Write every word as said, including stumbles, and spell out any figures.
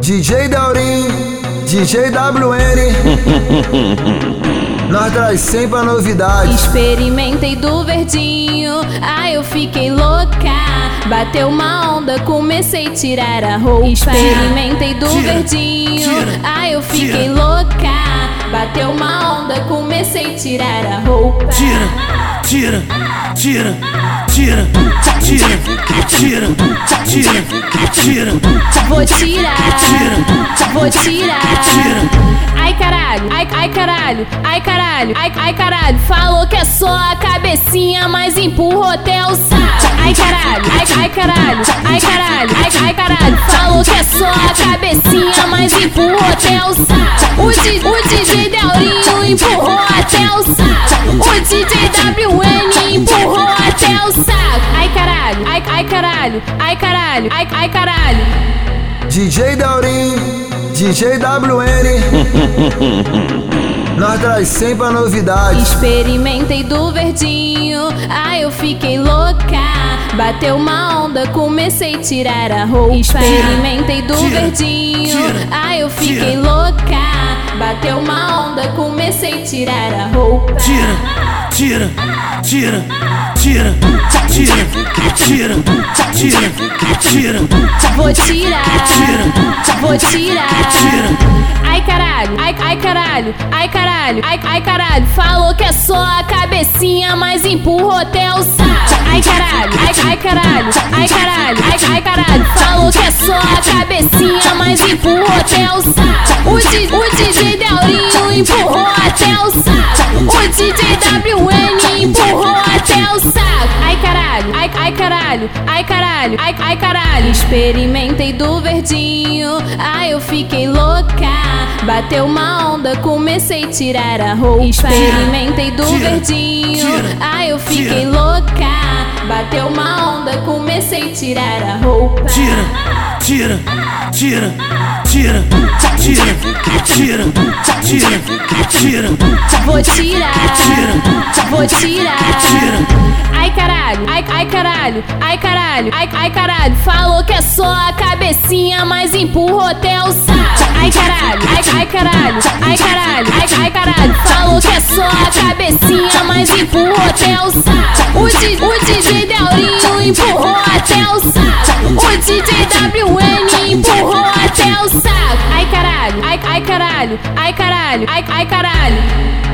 D J Daurin, D J W N. Nós traz sempre a novidade. Experimentei do Verdinho, ai eu fiquei louca. Bateu uma onda, comecei a tirar a roupa. Experimentei do tira, Verdinho, tira, ai eu fiquei tira. louca. Bateu uma onda, comecei a tirar a roupa. Tira, tira, tira, tira, tira, tira, tira, tira, vou tirar, vou tirar. Ai caralho, ai, ai caralho, ai caralho, ai, ai caralho. Falou que é só a cabecinha, mas empurrou até o saco. Ai caralho, ai, ai caralho, ai caralho, ai, ai caralho. Falou que é só a cabecinha, mas empurrou até o saco. O, di, o D J Daurinho empurrou até o saco. O D J W N empurrou até o saco. Ai caralho, ai, ai caralho, ai caralho, ai, ai caralho. D J Daurin, D J W N. Nós traz sempre a novidade. Experimentei do Verdinho, ai eu fiquei louca. Bateu uma onda, comecei a tirar a roupa. Experimentei do tira, Verdinho, tira, ai eu fiquei tira. louca. Bateu uma onda, comecei a tirar a roupa. Tira, tira, tira, tira, tira, tira, tira, tira, vou tirar, vou tirar. Ai caralho, ai, ai caralho, ai caralho, ai, ai caralho. Falou que é só a cabecinha, mas empurrou até o saco. Ai caralho, ai, ai caralho, ai caralho, ai, ai caralho. Falou que é só a cabecinha, mas empurrou até o saco. O, di, o D J Delrinho empurrou até o saco. O D J W N empurrou até o saco. Ai caralho, ai, ai caralho, ai caralho, ai, ai caralho. Experimentei do Verdinho, ai eu fiquei louca. Bateu uma onda, comecei a tirar a roupa. Experimentei do tira, Verdinho, tira, ai eu fiquei tira. louca. Bateu uma onda, comecei a tirar a roupa. Tira, tira, tira, tira, tira, tira, tira, tira, vou tirar, vou tirar. Ai caralho, ai, ai caralho, ai caralho, ai, ai caralho. Falou que é só a cabecinha, mas empurrou até o saco. Ai caralho, ai, ai caralho, ai caralho, ai, ai caralho. Falou que é só a cabecinha, mas empurrou até o saco. O, di, o D J Daurinho empurrou até o saco. O D J W N empurrou até o saco. Ai caralho, ai, ai caralho, ai caralho, ai, ai caralho.